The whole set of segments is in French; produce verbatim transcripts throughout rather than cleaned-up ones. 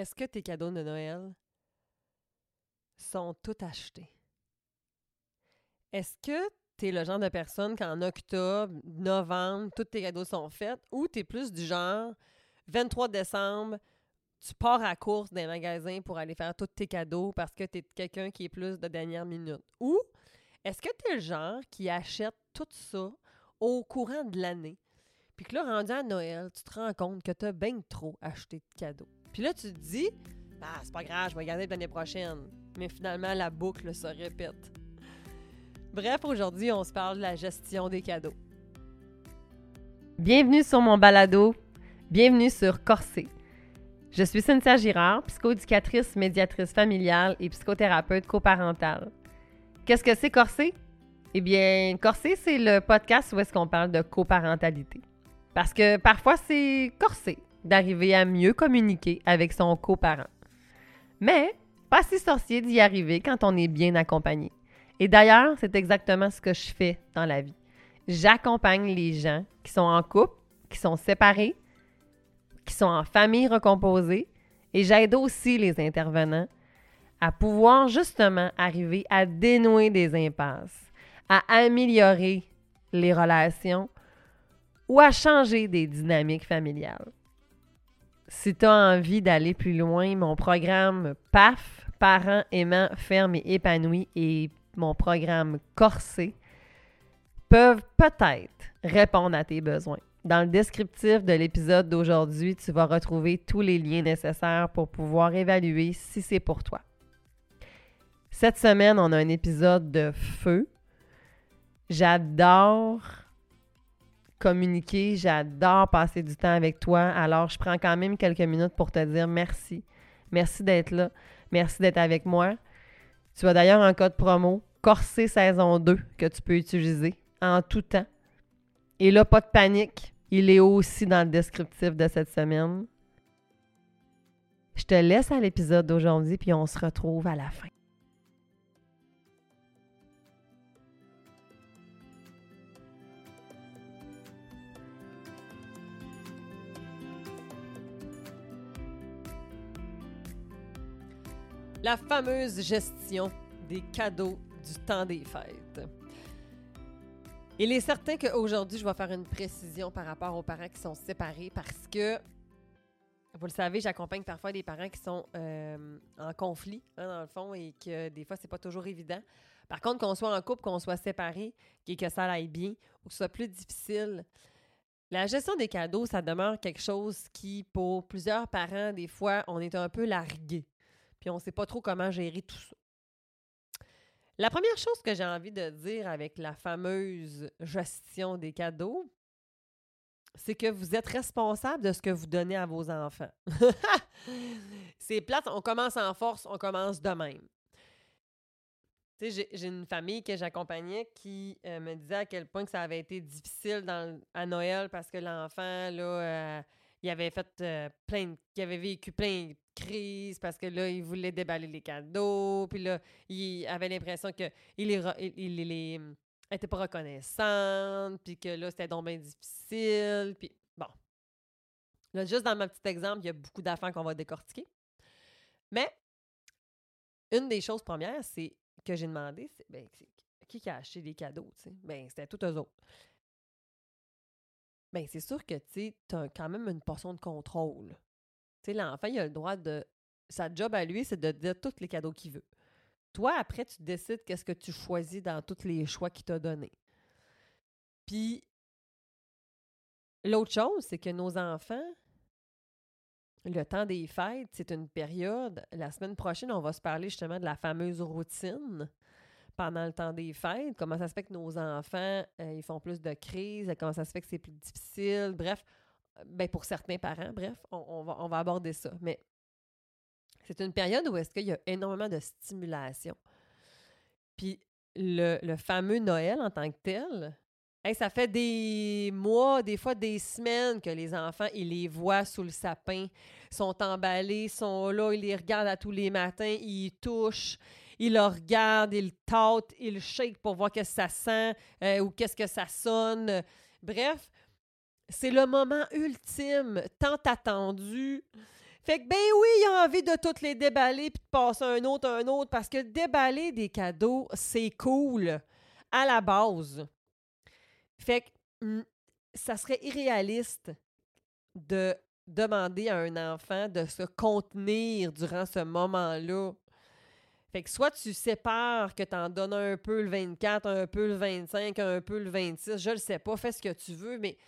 Est-ce que tes cadeaux de Noël sont tous achetés? Est-ce que t'es le genre de personne qu'en octobre, novembre, tous tes cadeaux sont faits, ou t'es plus du genre, vingt-trois décembre, tu pars à course dans les magasins pour aller faire tous tes cadeaux parce que t'es quelqu'un qui est plus de dernière minute? Ou est-ce que t'es le genre qui achète tout ça au courant de l'année? Puis que là, rendu à Noël, tu te rends compte que t'as bien trop acheté de cadeaux. Puis là, tu te dis, « Ah, c'est pas grave, je vais garder l'année prochaine. » Mais finalement, la boucle se répète. Bref, aujourd'hui, on se parle de la gestion des cadeaux. Bienvenue sur mon balado. Bienvenue sur Corsé. Je suis Cynthia Girard, psychoéducatrice, médiatrice familiale et psychothérapeute coparentale. Qu'est-ce que c'est Corsé? Eh bien, Corsé, c'est le podcast où est-ce qu'on parle de coparentalité. Parce que parfois, c'est corsé d'arriver à mieux communiquer avec son coparent. Mais pas si sorcier d'y arriver quand on est bien accompagné. Et d'ailleurs, c'est exactement ce que je fais dans la vie. J'accompagne les gens qui sont en couple, qui sont séparés, qui sont en famille recomposée, et j'aide aussi les intervenants à pouvoir justement arriver à dénouer des impasses, à améliorer les relations ou à changer des dynamiques familiales. Si tu as envie d'aller plus loin, mon programme P A F, Parents, Aimants, Fermes et Épanouis, et mon programme Corsé peuvent peut-être répondre à tes besoins. Dans le descriptif de l'épisode d'aujourd'hui, tu vas retrouver tous les liens nécessaires pour pouvoir évaluer si c'est pour toi. Cette semaine, on a un épisode de feu. J'adore communiquer, j'adore passer du temps avec toi, alors je prends quand même quelques minutes pour te dire merci. Merci d'être là, merci d'être avec moi. Tu as d'ailleurs un code promo, Corsé saison deux, que tu peux utiliser en tout temps. Et là, pas de panique, il est aussi dans le descriptif de cette semaine. Je te laisse à l'épisode d'aujourd'hui, puis on se retrouve à la fin. La fameuse gestion des cadeaux du temps des fêtes. Il est certain qu'aujourd'hui, je vais faire une précision par rapport aux parents qui sont séparés parce que, vous le savez, j'accompagne parfois des parents qui sont euh, en conflit, hein, dans le fond, et que des fois, c'est pas toujours évident. Par contre, qu'on soit en couple, qu'on soit séparés, et que ça aille bien, ou que ce soit plus difficile, la gestion des cadeaux, ça demeure quelque chose qui, pour plusieurs parents, des fois, on est un peu largués. Puis on ne sait pas trop comment gérer tout ça. La première chose que j'ai envie de dire avec la fameuse gestion des cadeaux, c'est que vous êtes responsable de ce que vous donnez à vos enfants. C'est plate, on commence en force, on commence de même. Tu sais, j'ai, j'ai une famille que j'accompagnais qui euh, me disait à quel point que ça avait été difficile dans, à Noël parce que l'enfant, là, euh, il avait fait euh, plein de, il avait vécu plein de crise parce que là, il voulait déballer les cadeaux, puis là, il avait l'impression qu'il n'était pas reconnaissant, puis que là, c'était donc bien difficile, puis bon. Là, juste dans mon petit exemple, il y a beaucoup d'affaires qu'on va décortiquer. Mais une des choses premières, c'est que j'ai demandé, c'est, ben, c'est qui qui a acheté les cadeaux, tu sais? Ben, c'était tous eux autres. Ben, c'est sûr que, tu sais, t'as quand même une portion de contrôle. Tu sais, l'enfant, il a le droit de... Sa job à lui, c'est de dire tous les cadeaux qu'il veut. Toi, après, tu décides qu'est-ce que tu choisis dans tous les choix qu'il t'a donnés. Puis, l'autre chose, c'est que nos enfants, le temps des fêtes, c'est une période... La semaine prochaine, on va se parler justement de la fameuse routine pendant le temps des fêtes. Comment ça se fait que nos enfants, euh, ils font plus de crises, comment ça se fait que c'est plus difficile, bref... Bien, pour certains parents, bref, on, on, va, on va aborder ça. Mais c'est une période où est-ce qu'il y a énormément de stimulation. Puis le, le fameux Noël en tant que tel, hey, ça fait des mois, des fois des semaines que les enfants, ils les voient sous le sapin, sont emballés, sont là, ils les regardent à tous les matins, ils touchent, ils le regardent, ils le tâtent, ils le shake pour voir qu'est-ce que ça sent euh, ou qu'est-ce que ça sonne. Bref, c'est le moment ultime, tant attendu. Fait que, ben oui, il a envie de toutes les déballer puis de passer un autre, un autre, parce que déballer des cadeaux, c'est cool à la base. Fait que ça serait irréaliste de demander à un enfant de se contenir durant ce moment-là. Fait que soit tu sépares que t'en donnes un peu le vingt-quatre, un peu le vingt-cinq, un peu le vingt-six, je le sais pas, fais ce que tu veux, mais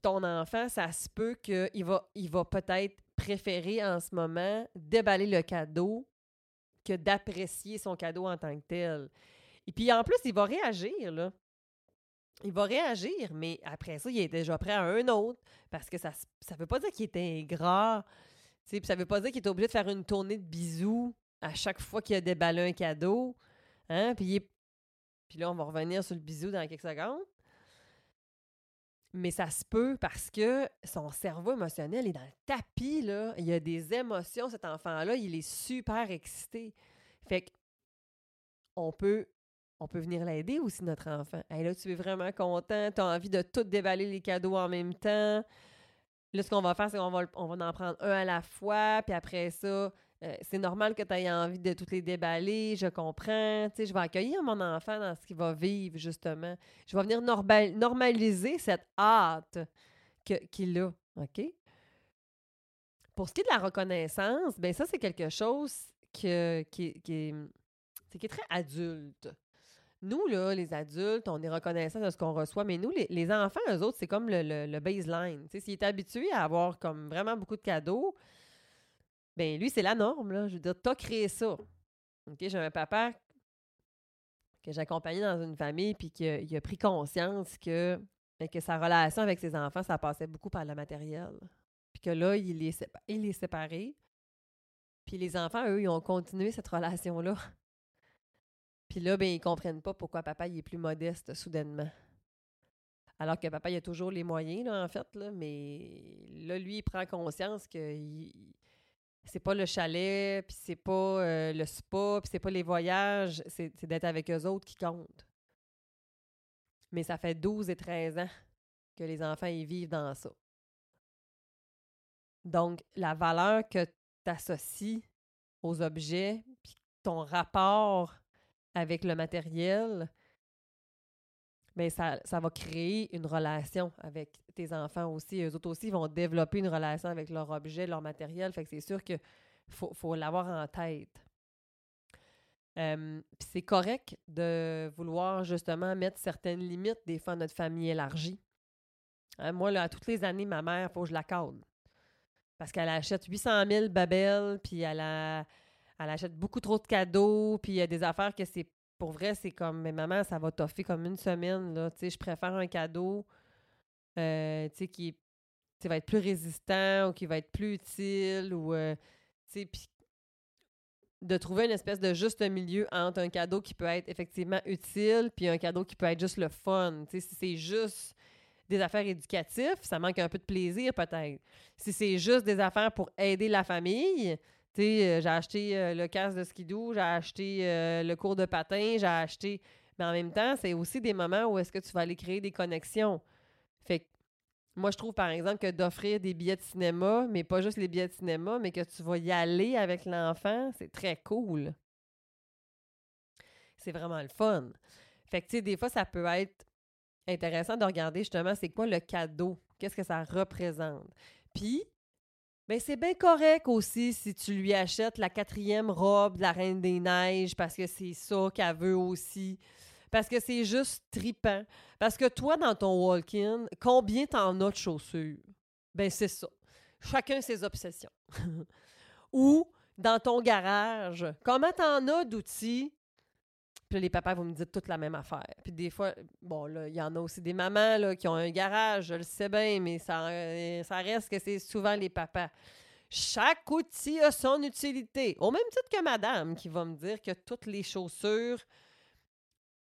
ton enfant, ça se peut qu'il va, il va peut-être préférer en ce moment déballer le cadeau que d'apprécier son cadeau en tant que tel. Et puis en plus, il va réagir, là. Il va réagir, mais après ça, il est déjà prêt à un autre, parce que ça ne veut pas dire qu'il est ingrat, puis ça ne veut pas dire qu'il est obligé de faire une tournée de bisous à chaque fois qu'il a déballé un cadeau. Hein? Puis, est... puis là, on va revenir sur le bisou dans quelques secondes. Mais ça se peut parce que son cerveau émotionnel est dans le tapis, là. Il a des émotions, cet enfant-là. Il est super excité. Fait qu'on peut, on peut venir l'aider aussi, notre enfant. Hey, là, tu es vraiment content. Tu as envie de tout déballer les cadeaux en même temps. Là, ce qu'on va faire, c'est qu'on va, on va en prendre un à la fois. Puis après ça, euh, c'est normal que tu aies envie de toutes les déballer. Je comprends. Tu sais, je vais accueillir mon enfant dans ce qu'il va vivre, justement. Je vais venir normal, normaliser cette hâte que, qu'il a. OK? Pour ce qui est de la reconnaissance, bien ça, c'est quelque chose que, qui, qui, c'est, qui est très adulte. Nous, là, les adultes, on est reconnaissants de ce qu'on reçoit, mais nous, les, les enfants, eux autres, c'est comme le, le, le baseline. T'sais, s'il est habitué à avoir comme vraiment beaucoup de cadeaux, bien, lui, c'est la norme, là. Je veux dire, t'as créé ça. OK, j'ai un papa que j'accompagnais dans une famille, puis qu'il a pris conscience que, que sa relation avec ses enfants, ça passait beaucoup par le matériel. Puis que là, il est, sépa- il est séparé. Puis les enfants, eux, ils ont continué cette relation-là. Puis là, ben, ils ne comprennent pas pourquoi papa il est plus modeste soudainement. Alors que papa, il a toujours les moyens, là, en fait, là, mais là, lui, il prend conscience que il, c'est pas le chalet, puis c'est pas euh, le spa, puis c'est pas les voyages, c'est, c'est d'être avec eux autres qui compte. Mais ça fait douze et treize ans que les enfants, ils vivent dans ça. Donc, la valeur que tu associes aux objets, puis ton rapport avec le matériel, bien, ça, ça va créer une relation avec tes enfants aussi. Eux autres aussi vont développer une relation avec leur objet, leur matériel. Fait que c'est sûr qu'il faut, faut l'avoir en tête. Euh, Puis c'est correct de vouloir justement mettre certaines limites des fois à notre famille élargie. Hein, moi, là, toutes les années, ma mère, il faut que je la cadre. Parce qu'elle achète huit cent mille babelles, puis elle a... Elle achète beaucoup trop de cadeaux, puis il y a des affaires que c'est... Pour vrai, c'est comme... Mais maman, ça va toffer comme une semaine, là. Tu sais, je préfère un cadeau, euh, tu sais, qui, qui va être plus résistant ou qui va être plus utile ou... Euh, tu sais, puis de trouver une espèce de juste milieu entre un cadeau qui peut être effectivement utile puis un cadeau qui peut être juste le fun. Tu sais, si c'est juste des affaires éducatives, ça manque un peu de plaisir, peut-être. Si c'est juste des affaires pour aider la famille... Tu sais, euh, j'ai acheté euh, le casque de skidoo, j'ai acheté euh, le cours de patin, j'ai acheté... Mais en même temps, c'est aussi des moments où est-ce que tu vas aller créer des connexions. Fait que moi, je trouve, par exemple, que d'offrir des billets de cinéma, mais pas juste les billets de cinéma, mais que tu vas y aller avec l'enfant, c'est très cool. C'est vraiment le fun. Fait que, tu sais, des fois, ça peut être intéressant de regarder, justement, c'est quoi le cadeau? Qu'est-ce que ça représente? Puis... Bien, c'est bien correct aussi si tu lui achètes la quatrième robe de la Reine des Neiges parce que c'est ça qu'elle veut aussi, parce que c'est juste tripant. Parce que toi, dans ton walk-in, combien t'en as de chaussures? Bien, c'est ça. Chacun ses obsessions. Ou dans ton garage, comment t'en as d'outils? Puis les papas vont me dire toute la même affaire. Puis des fois, bon, là, il y en a aussi des mamans là, qui ont un garage, je le sais bien, mais ça, ça reste que c'est souvent les papas. Chaque outil a son utilité. Au même titre que madame qui va me dire que toutes les chaussures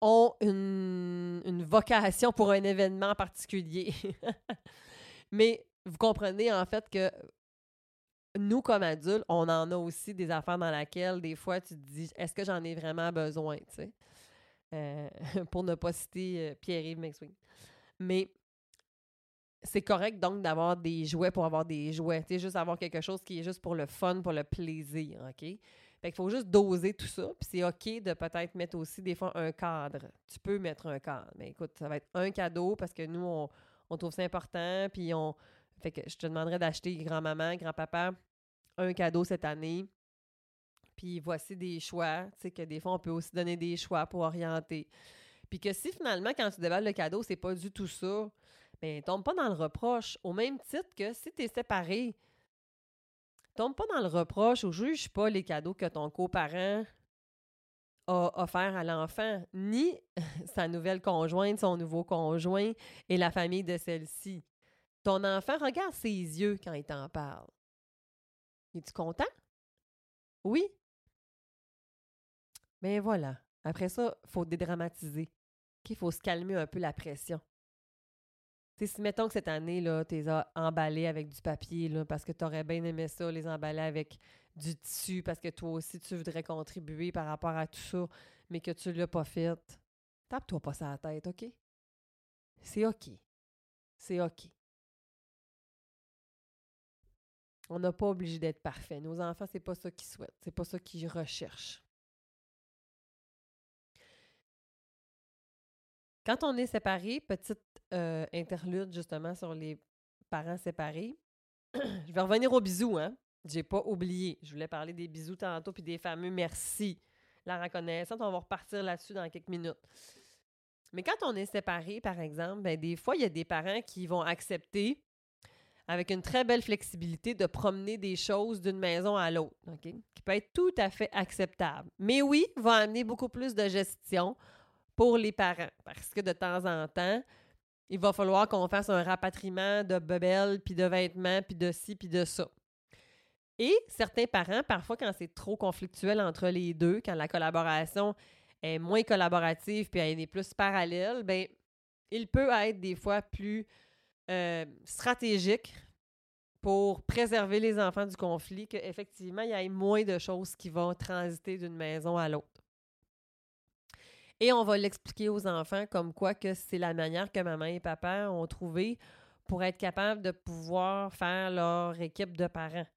ont une, une vocation pour un événement particulier. Mais vous comprenez en fait que nous, comme adultes, on en a aussi des affaires dans lesquelles, des fois, tu te dis « Est-ce que j'en ai vraiment besoin? » tu sais, euh, pour ne pas citer euh, Pierre-Yves Mexswing. Mais c'est correct donc d'avoir des jouets pour avoir des jouets, tu sais, juste avoir quelque chose qui est juste pour le fun, pour le plaisir, OK? Fait qu'il faut juste doser tout ça, puis c'est OK de peut-être mettre aussi des fois un cadre. Tu peux mettre un cadre, mais écoute, ça va être un cadeau parce que nous, on, on trouve ça important, puis on... Fait que je te demanderais d'acheter grand-maman, grand-papa, un cadeau cette année, puis voici des choix, tu sais, que des fois, on peut aussi donner des choix pour orienter. Puis que si finalement, quand tu déballes le cadeau, c'est pas du tout ça... Bien, tombe pas dans le reproche, au même titre que si tu es séparé. Tombe pas dans le reproche ou juge pas les cadeaux que ton coparent a offert à l'enfant, ni sa nouvelle conjointe, son nouveau conjoint et la famille de celle-ci. Ton enfant regarde ses yeux quand il t'en parle. Es-tu content? Oui? Mais voilà. Après ça, il faut dédramatiser. Il faut se calmer un peu la pression. T'sais, si mettons que cette année, là, tu les as emballés avec du papier, là, parce que tu aurais bien aimé ça, les emballer avec du tissu, parce que toi aussi, tu voudrais contribuer par rapport à tout ça, mais que tu ne l'as pas fait, tape-toi pas ça à la tête, OK? C'est OK. C'est OK. On n'a pas obligé d'être parfait. Nos enfants, c'est pas ça qu'ils souhaitent. C'est pas ça qu'ils recherchent. Quand on est séparés, petite euh, interlude justement sur les parents séparés, je vais revenir aux bisous, hein. J'ai pas oublié. Je voulais parler des bisous tantôt puis des fameux merci. La reconnaissance, on va repartir là-dessus dans quelques minutes. Mais quand on est séparés, par exemple, ben des fois, il y a des parents qui vont accepter avec une très belle flexibilité de promener des choses d'une maison à l'autre, OK? Qui peut être tout à fait acceptable. Mais oui, va amener beaucoup plus de gestion pour les parents, parce que de temps en temps, il va falloir qu'on fasse un rapatriement de bebelles, puis de vêtements, puis de ci, puis de ça. Et certains parents, parfois, quand c'est trop conflictuel entre les deux, quand la collaboration est moins collaborative, puis elle est plus parallèle, bien, il peut être des fois plus euh, stratégique pour préserver les enfants du conflit, qu'effectivement, il y ait moins de choses qui vont transiter d'une maison à l'autre. Et on va l'expliquer aux enfants comme quoi que c'est la manière que maman et papa ont trouvé pour être capables de pouvoir faire leur équipe de parents.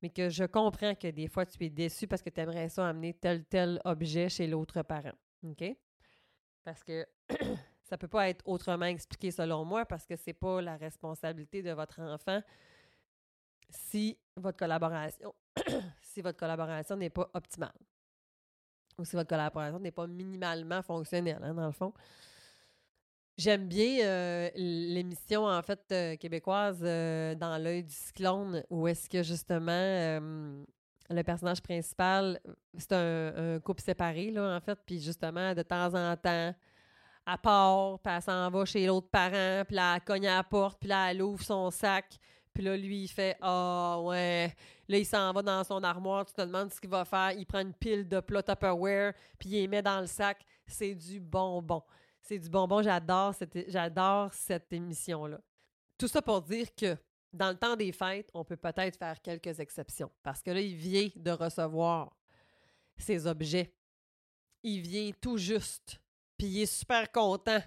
Mais que je comprends que des fois, tu es déçu parce que tu aimerais ça amener tel tel objet chez l'autre parent. OK? Parce que ça peut pas être autrement expliqué selon moi parce que c'est pas la responsabilité de votre enfant si votre collaboration, si votre collaboration n'est pas optimale. Ou si votre collaboration n'est pas minimalement fonctionnelle, hein, dans le fond. J'aime bien euh, l'émission, en fait, euh, québécoise euh, « Dans l'œil du cyclone », où est-ce que, justement, euh, le personnage principal, c'est un, un couple séparé, là, en fait, puis justement, de temps en temps, elle part, puis elle s'en va chez l'autre parent, puis là, elle cogne à la porte, puis là, elle ouvre son sac. Puis là, lui, il fait « Ah, oh, ouais. » Là, il s'en va dans son armoire. Tu te demandes ce qu'il va faire. Il prend une pile de plats Tupperware, puis il les met dans le sac. C'est du bonbon. C'est du bonbon. J'adore cette, j'adore cette émission-là. Tout ça pour dire que dans le temps des fêtes, on peut peut-être faire quelques exceptions. Parce que là, il vient de recevoir ses objets. Il vient tout juste. Puis il est super content.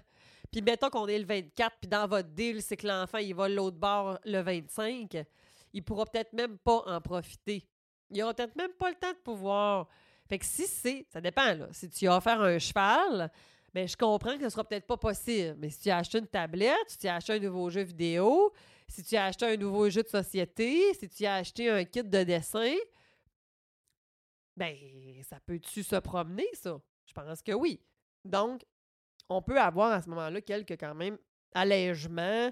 Puis mettons qu'on est le vingt-quatre, puis dans votre deal, c'est que l'enfant, il va l'autre bord le vingt-cinq, il pourra peut-être même pas en profiter. Il aura peut-être même pas le temps de pouvoir. Fait que si c'est, ça dépend, là, si tu as offert un cheval, bien, je comprends que ce sera peut-être pas possible. Mais si tu as acheté une tablette, si tu as acheté un nouveau jeu vidéo, si tu as acheté un nouveau jeu de société, si tu as acheté un kit de dessin, bien, ça peut-tu se promener, ça? Je pense que oui. Donc, on peut avoir à ce moment-là quelques, quand même, allègements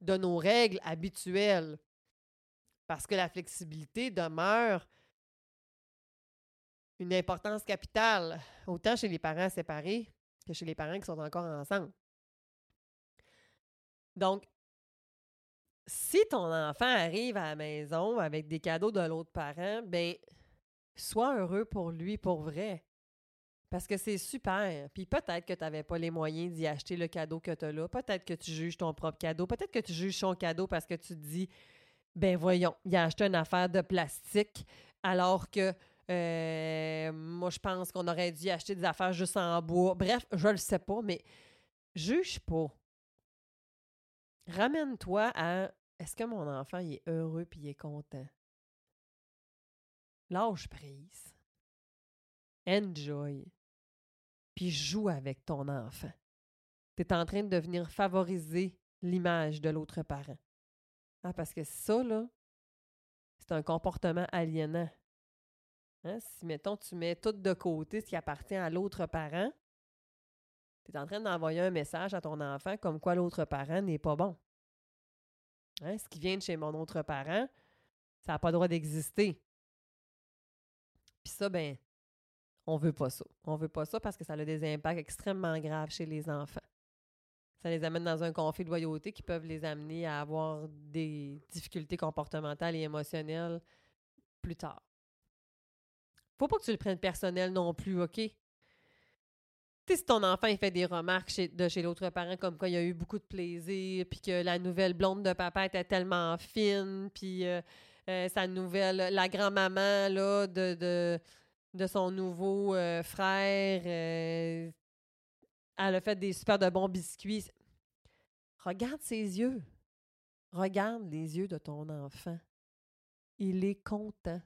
de nos règles habituelles parce que la flexibilité demeure une importance capitale, autant chez les parents séparés que chez les parents qui sont encore ensemble. Donc, si ton enfant arrive à la maison avec des cadeaux de l'autre parent, bien, sois heureux pour lui pour vrai. Parce que c'est super. Puis peut-être que tu n'avais pas les moyens d'y acheter le cadeau que tu as là. Peut-être que tu juges ton propre cadeau. Peut-être que tu juges son cadeau parce que tu te dis « Ben voyons, il a acheté une affaire de plastique alors que euh, moi, je pense qu'on aurait dû acheter des affaires juste en bois. » Bref, je le sais pas, mais juge pas. Ramène-toi à est-ce que mon enfant il est heureux puis il est content? Lâche prise. Enjoy. Puis joue avec ton enfant. Tu es en train de venir favoriser l'image de l'autre parent. Ah, parce que ça, là, c'est un comportement aliénant. Hein? Si, mettons, tu mets tout de côté ce qui appartient à l'autre parent, tu es en train d'envoyer un message à ton enfant comme quoi l'autre parent n'est pas bon. Hein? Ce qui vient de chez mon autre parent, ça n'a pas le droit d'exister. Puis ça, ben, on veut pas ça. On veut pas ça parce que ça a des impacts extrêmement graves chez les enfants. Ça les amène dans un conflit de loyauté qui peuvent les amener à avoir des difficultés comportementales et émotionnelles plus tard. Faut pas que tu le prennes personnel non plus, OK? Tu sais, si ton enfant il fait des remarques chez, de chez l'autre parent comme quoi il a eu beaucoup de plaisir, puis que la nouvelle blonde de papa était tellement fine, puis euh, euh, sa nouvelle, la grand-maman là, de... de de son nouveau euh, frère, euh, elle a fait des super de bons biscuits. Regarde ses yeux. Regarde les yeux de ton enfant. Il est content.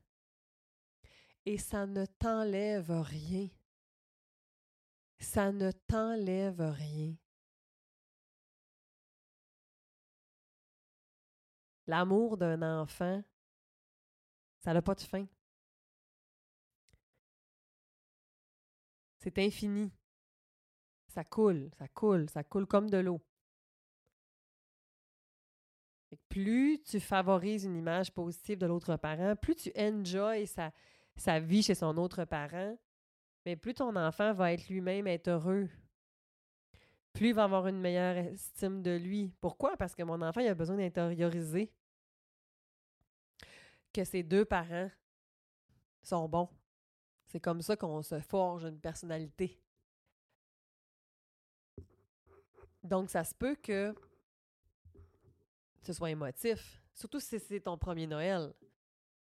Et ça ne t'enlève rien. Ça ne t'enlève rien. L'amour d'un enfant, ça n'a pas de fin. C'est infini. Ça coule, ça coule, ça coule comme de l'eau. Et plus tu favorises une image positive de l'autre parent, plus tu enjoy sa, sa vie chez son autre parent, mais plus ton enfant va être lui-même, être heureux. Plus il va avoir une meilleure estime de lui. Pourquoi? Parce que mon enfant, il a besoin d'intérioriser que ses deux parents sont bons. C'est comme ça qu'on se forge une personnalité. Donc, ça se peut que ce soit émotif, surtout si c'est ton premier Noël.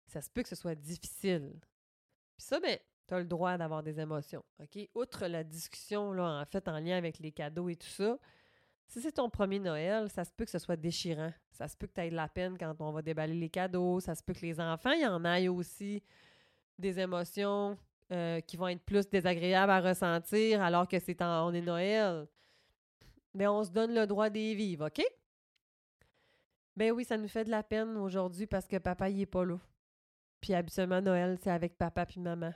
Ça se peut que ce soit difficile. Puis ça, bien, tu as le droit d'avoir des émotions, OK? Outre la discussion, là, en fait, en lien avec les cadeaux et tout ça, si c'est ton premier Noël, ça se peut que ce soit déchirant. Ça se peut que tu aies de la peine quand on va déballer les cadeaux. Ça se peut que les enfants, y en aillent aussi des émotions... Euh, qui vont être plus désagréables à ressentir alors que c'est en, on est Noël, mais on se donne le droit d'y vivre, OK? Ben oui, ça nous fait de la peine aujourd'hui parce que papa, il est pas là. Puis habituellement, Noël, c'est avec papa puis maman.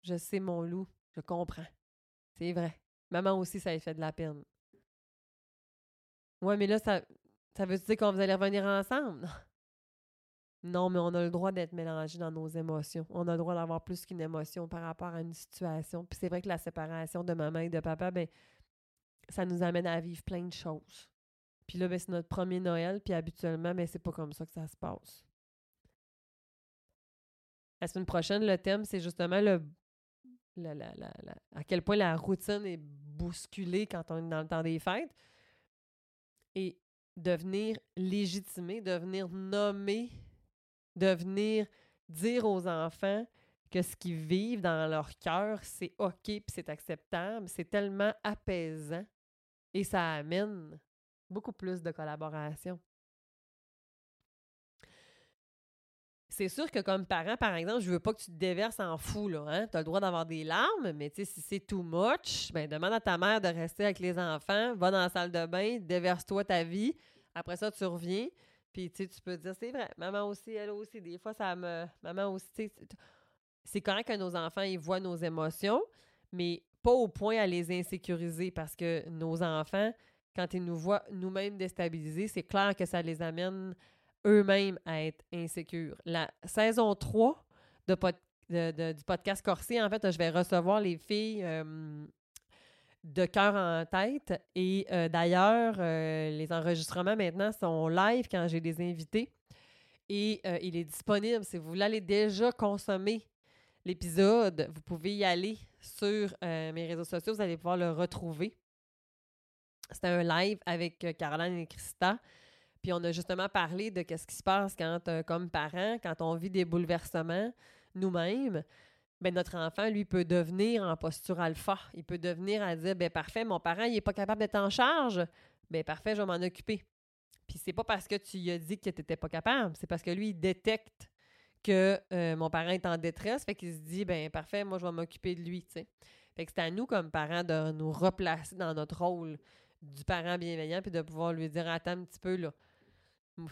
Je sais, mon loup, je comprends. C'est vrai. Maman aussi, ça lui fait de la peine. Ouais, mais là, ça, ça veut dire qu'on vous allez revenir ensemble? Non, mais on a le droit d'être mélangé dans nos émotions. On a le droit d'avoir plus qu'une émotion par rapport à une situation. Puis c'est vrai que la séparation de maman et de papa, bien, ça nous amène à vivre plein de choses. Puis là, bien, c'est notre premier Noël, puis habituellement, bien, c'est pas comme ça que ça se passe. La semaine prochaine, le thème, c'est justement le, le la, la, la, à quel point la routine est bousculée quand on est dans le temps des fêtes. Et devenir légitimé, devenir nommé, de venir dire aux enfants que ce qu'ils vivent dans leur cœur, c'est OK, puis c'est acceptable, c'est tellement apaisant et ça amène beaucoup plus de collaboration. C'est sûr que comme parent, par exemple, je veux pas que tu te déverses en fou, là, hein? Tu as le droit d'avoir des larmes, mais tu sais, si c'est too much, ben demande à ta mère de rester avec les enfants, va dans la salle de bain, déverse-toi ta vie, après ça, tu reviens. Puis, tu sais, tu peux te dire, c'est vrai, maman aussi, elle aussi, des fois, ça me... Maman aussi, tu sais, c'est correct que nos enfants, ils voient nos émotions, mais pas au point à les insécuriser, parce que nos enfants, quand ils nous voient nous-mêmes déstabilisés, c'est clair que ça les amène eux-mêmes à être insécures. La saison trois de pod... de, de, du podcast Corsé, en fait, je vais recevoir les filles... Euh, de Cœur en tête. Et euh, d'ailleurs, euh, les enregistrements maintenant sont live quand j'ai des invités. Et euh, il est disponible. Si vous voulez aller déjà consommer l'épisode, vous pouvez y aller sur euh, mes réseaux sociaux. Vous allez pouvoir le retrouver. C'était un live avec euh, Caroline et Christa. Puis on a justement parlé de qu'est-ce qui se passe quand, euh, comme parents, quand on vit des bouleversements nous-mêmes. Bien, notre enfant, lui, peut devenir en posture alpha. Il peut devenir à dire, bien, parfait, mon parent, il n'est pas capable d'être en charge. Bien, parfait, je vais m'en occuper. Puis c'est pas parce que tu lui as dit que tu n'étais pas capable, c'est parce que lui, il détecte que euh, mon parent est en détresse, fait qu'il se dit, ben parfait, moi, je vais m'occuper de lui, tu sais. Fait que c'est à nous, comme parents, de nous replacer dans notre rôle du parent bienveillant, puis de pouvoir lui dire, attends un petit peu, là,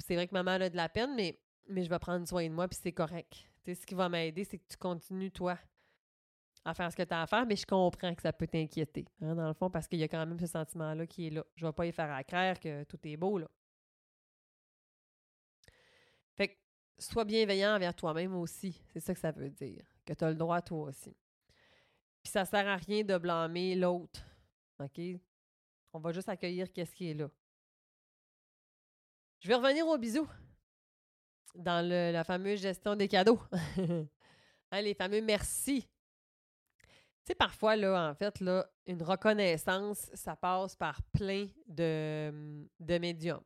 c'est vrai que maman a de la peine, mais, mais je vais prendre soin de moi, puis c'est correct. Tu sais, ce qui va m'aider, c'est que tu continues, toi, à faire ce que tu as à faire, mais je comprends que ça peut t'inquiéter, hein, dans le fond, parce qu'il y a quand même ce sentiment-là qui est là. Je ne vais pas y faire à craire que tout est beau, là. Fait que, sois bienveillant envers toi-même aussi. C'est ça que ça veut dire, que tu as le droit, toi aussi. Puis ça sert à rien de blâmer l'autre, OK? On va juste accueillir qu'est-ce qui est là. Je vais revenir aux bisous dans le, la fameuse gestion des cadeaux. Hein, les fameux merci. Tu sais, parfois, là, en fait, là, une reconnaissance, ça passe par plein de, de médiums.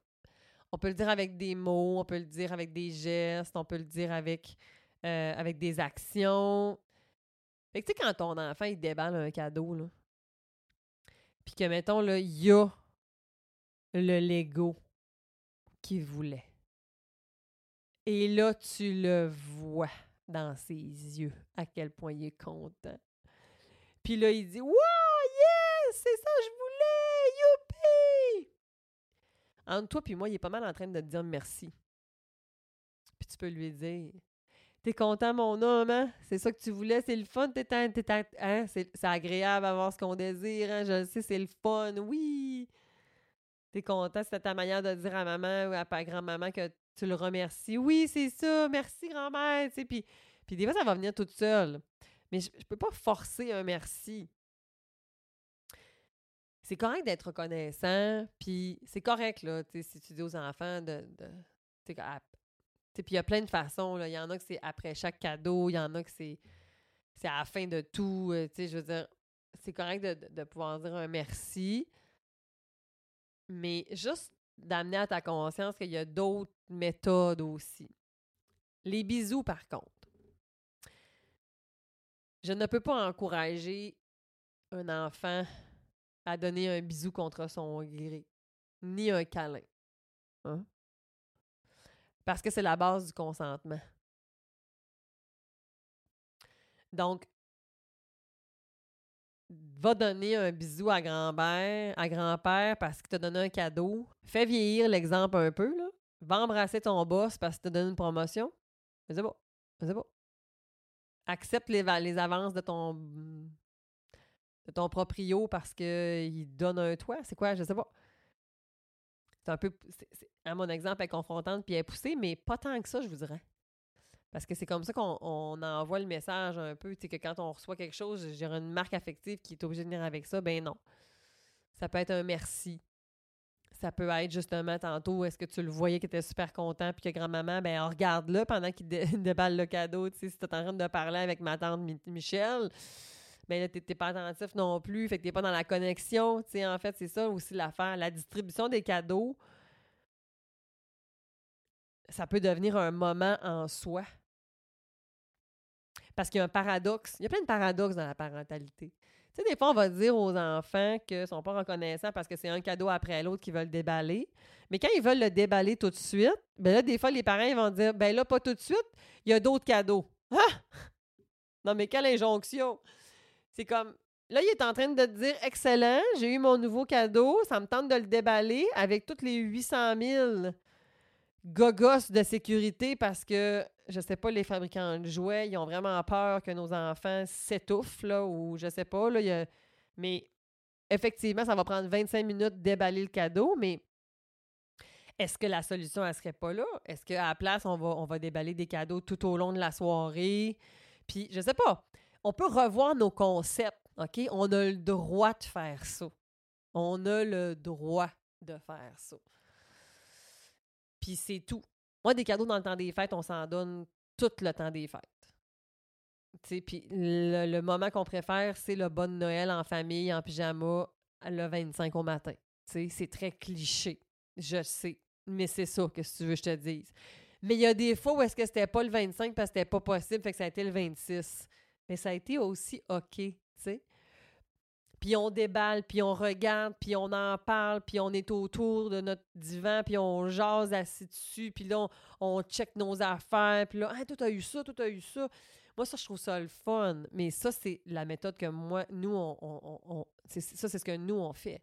On peut le dire avec des mots, on peut le dire avec des gestes, on peut le dire avec, euh, avec des actions. Fait que, tu sais, quand ton enfant, il déballe un cadeau, là, puis que, mettons, là, il y a le Lego qu'il voulait. Et là, tu le vois dans ses yeux, à quel point il est content. Puis là, il dit « Wow! Yes! C'est ça je voulais! Youpi! » Entre toi puis moi, il est pas mal en train de te dire merci. Puis tu peux lui dire « T'es content, mon homme, hein? C'est ça que tu voulais, c'est le fun, t'es, t'es, t'es, hein? C'est, c'est agréable avoir ce qu'on désire, hein? Je le sais, c'est le fun, oui! » T'es content, c'est ta manière de dire à maman ou à ta grand-maman que tu le remercies. « Oui, c'est ça! Merci, grand-mère! » Tu sais, puis, puis des fois, ça va venir toute seule. Mais je ne peux pas forcer un merci. C'est correct d'être reconnaissant, puis c'est correct, là, tu sais, si tu dis aux enfants de... de tu sais, puis il y a plein de façons, là. Il y en a que c'est après chaque cadeau, il y en a que c'est, c'est à la fin de tout, tu sais, je veux dire, c'est correct de, de pouvoir dire un merci, mais juste d'amener à ta conscience qu'il y a d'autres méthodes aussi. Les bisous, par contre. Je ne peux pas encourager un enfant à donner un bisou contre son gré, ni un câlin. Hein? Parce que c'est la base du consentement. Donc, va donner un bisou à grand-mère, à grand-père parce qu'il t'a donné un cadeau. Fais vieillir l'exemple un peu, là. Va embrasser ton boss parce qu'il t'a donné une promotion. Je sais pas. Je sais pas. Accepte les, les avances de ton, de ton proprio parce qu'il donne un toit. C'est quoi? Je sais pas. C'est un peu... C'est, c'est, à mon exemple, elle est confrontante puis elle est poussée, mais pas tant que ça, je vous dirais. Parce que c'est comme ça qu'on on envoie le message un peu. Tu sais, que quand on reçoit quelque chose, j'ai une marque affective qui est obligée de venir avec ça. Ben non. Ça peut être un merci. Ça peut être justement tantôt, est-ce que tu le voyais qu'il était super content, puis que grand-maman, ben regarde-le pendant qu'il dé- déballe le cadeau. Tu sais, si tu es en train de parler avec ma tante Mi- Michel, ben là, tu n'es pas attentif non plus, fait que tu n'es pas dans la connexion. Tu sais, en fait, c'est ça aussi l'affaire. La distribution des cadeaux, ça peut devenir un moment en soi. Parce qu'il y a un paradoxe. Il y a plein de paradoxes dans la parentalité. Tu sais, des fois, on va dire aux enfants qu'ils ne sont pas reconnaissants parce que c'est un cadeau après l'autre qu'ils veulent déballer. Mais quand ils veulent le déballer tout de suite, bien là, des fois, les parents ils vont dire « Ben là, pas tout de suite, il y a d'autres cadeaux. » Ah! Non, mais quelle injonction! C'est comme... Là, il est en train de te dire « Excellent, j'ai eu mon nouveau cadeau, ça me tente de le déballer avec toutes les huit cent mille gogosses de sécurité parce que... » Je sais pas, les fabricants de jouets, ils ont vraiment peur que nos enfants s'étouffent, là, ou je sais pas, là, y a... mais effectivement, ça va prendre vingt-cinq minutes de déballer le cadeau, mais est-ce que la solution, elle serait pas là? Est-ce qu'à la place, on va, on va déballer des cadeaux tout au long de la soirée? Puis, je sais pas, on peut revoir nos concepts, OK? On a le droit de faire ça. On a le droit de faire ça. Puis c'est tout. Moi, des cadeaux dans le temps des fêtes, on s'en donne tout le temps des fêtes. Tu sais, puis le, le moment qu'on préfère, c'est le bon Noël en famille, en pyjama, le vingt-cinq au matin. Tu sais, c'est très cliché, je sais. Mais c'est ça que si tu veux que je te dise. Mais il y a des fois où est-ce que c'était pas le vingt-cinq parce que c'était pas possible, fait que ça a été le vingt-six. Mais ça a été aussi OK, tu sais. puis on déballe, puis on regarde, puis on en parle, puis on est autour de notre divan, puis on jase assis dessus, puis là, on, on check nos affaires, puis là, hey, « toi, t'as eu ça, toi, t'as eu ça ». Moi, ça, je trouve ça le fun, mais ça, c'est la méthode que moi, nous, on... on, on c'est, ça, c'est ce que nous, on fait.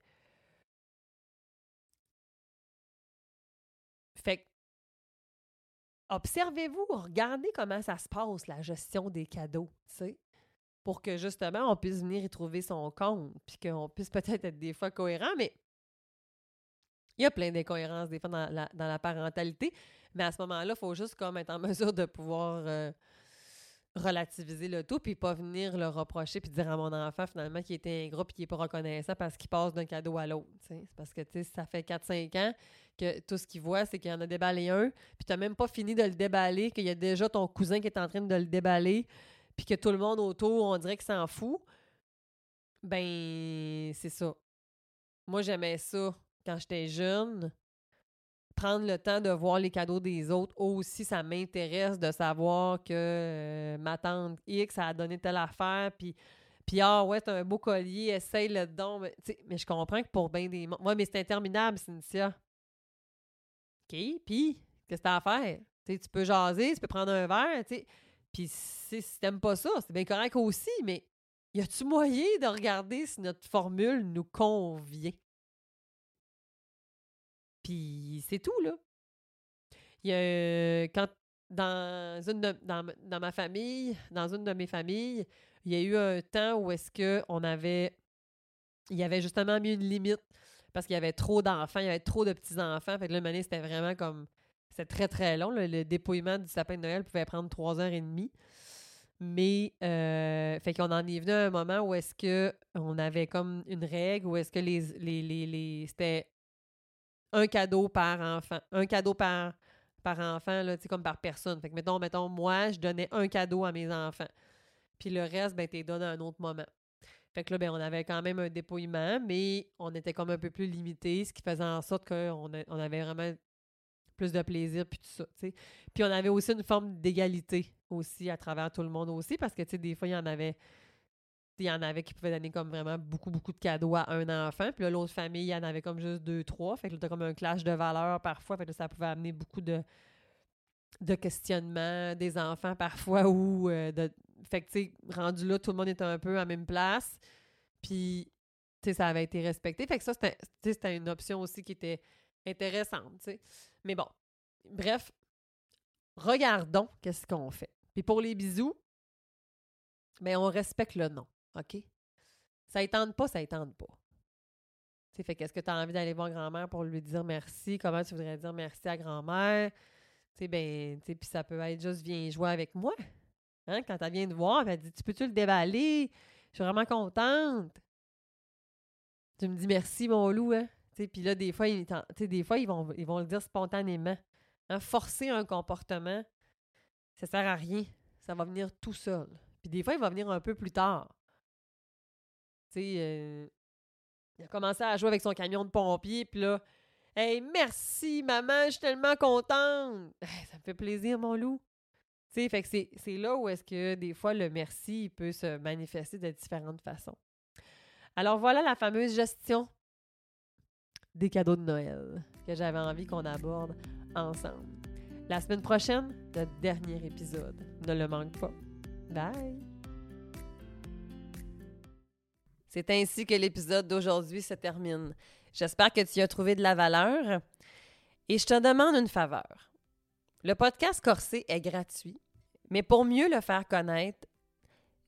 Fait que, observez-vous, regardez comment ça se passe, la gestion des cadeaux, tu sais, pour que, justement, on puisse venir y trouver son compte, puis qu'on puisse peut-être être des fois cohérent, mais il y a plein d'incohérences, des fois, dans la, dans la parentalité, mais à ce moment-là, il faut juste comme être en mesure de pouvoir euh, relativiser le tout, puis pas venir le reprocher, puis dire à mon enfant, finalement, qu'il était ingrat, puis qu'il n'est pas reconnaissant parce qu'il passe d'un cadeau à l'autre, tu sais. C'est parce que, tu sais, ça fait quatre à cinq ans que tout ce qu'il voit, c'est qu'il en a déballé un, puis tu n'as même pas fini de le déballer, qu'il y a déjà ton cousin qui est en train de le déballer, puis que tout le monde autour, on dirait qu'il s'en fout, ben c'est ça. Moi, j'aimais ça quand j'étais jeune. Prendre le temps de voir les cadeaux des autres. Oh, aussi, ça m'intéresse de savoir que euh, ma tante X a donné telle affaire, puis, puis ah ouais, t'as un beau collier, essaye le don. Mais, mais je comprends que pour bien des... Ouais, mais c'est interminable, Cynthia. OK, puis qu'est-ce que t'as à faire? T'sais, tu peux jaser, tu peux prendre un verre, tu sais. Puis si t'aimes pas ça, c'est bien correct aussi, mais y a-tu moyen de regarder si notre formule nous convient? Puis c'est tout, là. Il y a, quand, dans, une de, dans, dans ma famille, dans une de mes familles, il y a eu un temps où est-ce qu'on avait... Il y avait justement mis une limite parce qu'il y avait trop d'enfants, il y avait trop de petits-enfants. Fait que là, une année, c'était vraiment comme... C'était très, très long. Le, le dépouillement du sapin de Noël pouvait prendre trois heures et demie. Mais, euh, fait qu'on en est venu à un moment où est-ce qu'on avait comme une règle, où est-ce que les, les, les, les c'était un cadeau par enfant. Un cadeau par, par enfant, là, tu sais, comme par personne. Fait que, mettons, mettons, moi, je donnais un cadeau à mes enfants. Puis le reste, ben, t'es donné à un autre moment. Fait que là, ben, on avait quand même un dépouillement, mais on était comme un peu plus limité, ce qui faisait en sorte qu'on a, on avait vraiment... plus de plaisir, puis tout ça, tu sais. Puis on avait aussi une forme d'égalité aussi à travers tout le monde aussi, parce que, tu sais, des fois, il y en avait il y en avait qui pouvaient donner comme vraiment beaucoup, beaucoup de cadeaux à un enfant, puis là, l'autre famille, il y en avait comme juste deux, trois, fait que là, t'as comme un clash de valeurs parfois, fait que là, ça pouvait amener beaucoup de, de questionnements des enfants parfois, ou euh, de... Fait que, tu sais, rendu là, tout le monde était un peu à la même place, puis, tu sais, ça avait été respecté, fait que ça, c'était, c'était une option aussi qui était intéressante, tu sais. Mais bon, bref, regardons qu'est-ce qu'on fait. Puis pour les bisous, bien, on respecte le nom, OK? Ça étende pas, ça étende pas. Tu sais, fait qu'est-ce que tu as envie d'aller voir grand-mère pour lui dire merci? Comment tu voudrais dire merci à grand-mère? Tu sais, bien, tu sais, puis ça peut être juste « Viens jouer avec moi ». Hein? Quand elle vient te voir, elle dit « Tu peux-tu le déballer? Je suis vraiment contente. » Tu me dis « Merci, mon loup, hein? » Puis là, des fois, ils, des fois ils, vont, ils vont le dire spontanément. Hein? Forcer un comportement, ça sert à rien. Ça va venir tout seul. Puis des fois, il va venir un peu plus tard. Tu sais, euh, il a commencé à jouer avec son camion de pompier, puis là, « Hey, merci, maman, je suis tellement contente! Hey, » Ça me fait plaisir, mon loup. Tu sais, fait que c'est, c'est là où est-ce que, des fois, le merci il peut se manifester de différentes façons. Alors voilà la fameuse gestion des cadeaux de Noël que j'avais envie qu'on aborde ensemble. La semaine prochaine, le dernier épisode. Ne le manque pas. Bye! C'est ainsi que l'épisode d'aujourd'hui se termine. J'espère que tu y as trouvé de la valeur. Et je te demande une faveur. Le podcast Corsé est gratuit, mais pour mieux le faire connaître,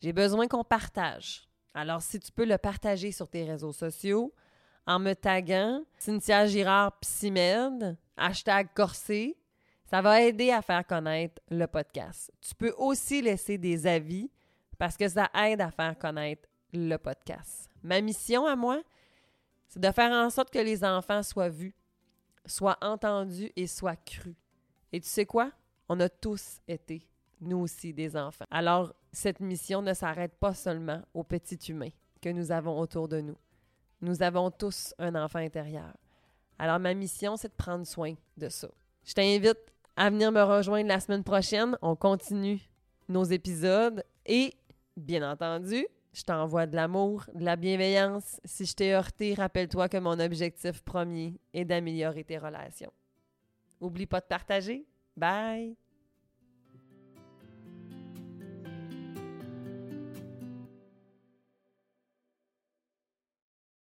j'ai besoin qu'on partage. Alors, si tu peux le partager sur tes réseaux sociaux, en me taguant Cynthia Girard Psymed, hashtag Corsé, ça va aider à faire connaître le podcast. Tu peux aussi laisser des avis parce que ça aide à faire connaître le podcast. Ma mission à moi, c'est de faire en sorte que les enfants soient vus, soient entendus et soient crus. Et tu sais quoi? On a tous été, nous aussi, des enfants. Alors, cette mission ne s'arrête pas seulement aux petits humains que nous avons autour de nous. Nous avons tous un enfant intérieur. Alors, ma mission, c'est de prendre soin de ça. Je t'invite à venir me rejoindre la semaine prochaine. On continue nos épisodes et, bien entendu, Je t'envoie de l'amour, de la bienveillance. Si je t'ai heurté, rappelle-toi que mon objectif premier est d'améliorer tes relations. Oublie pas de partager. Bye!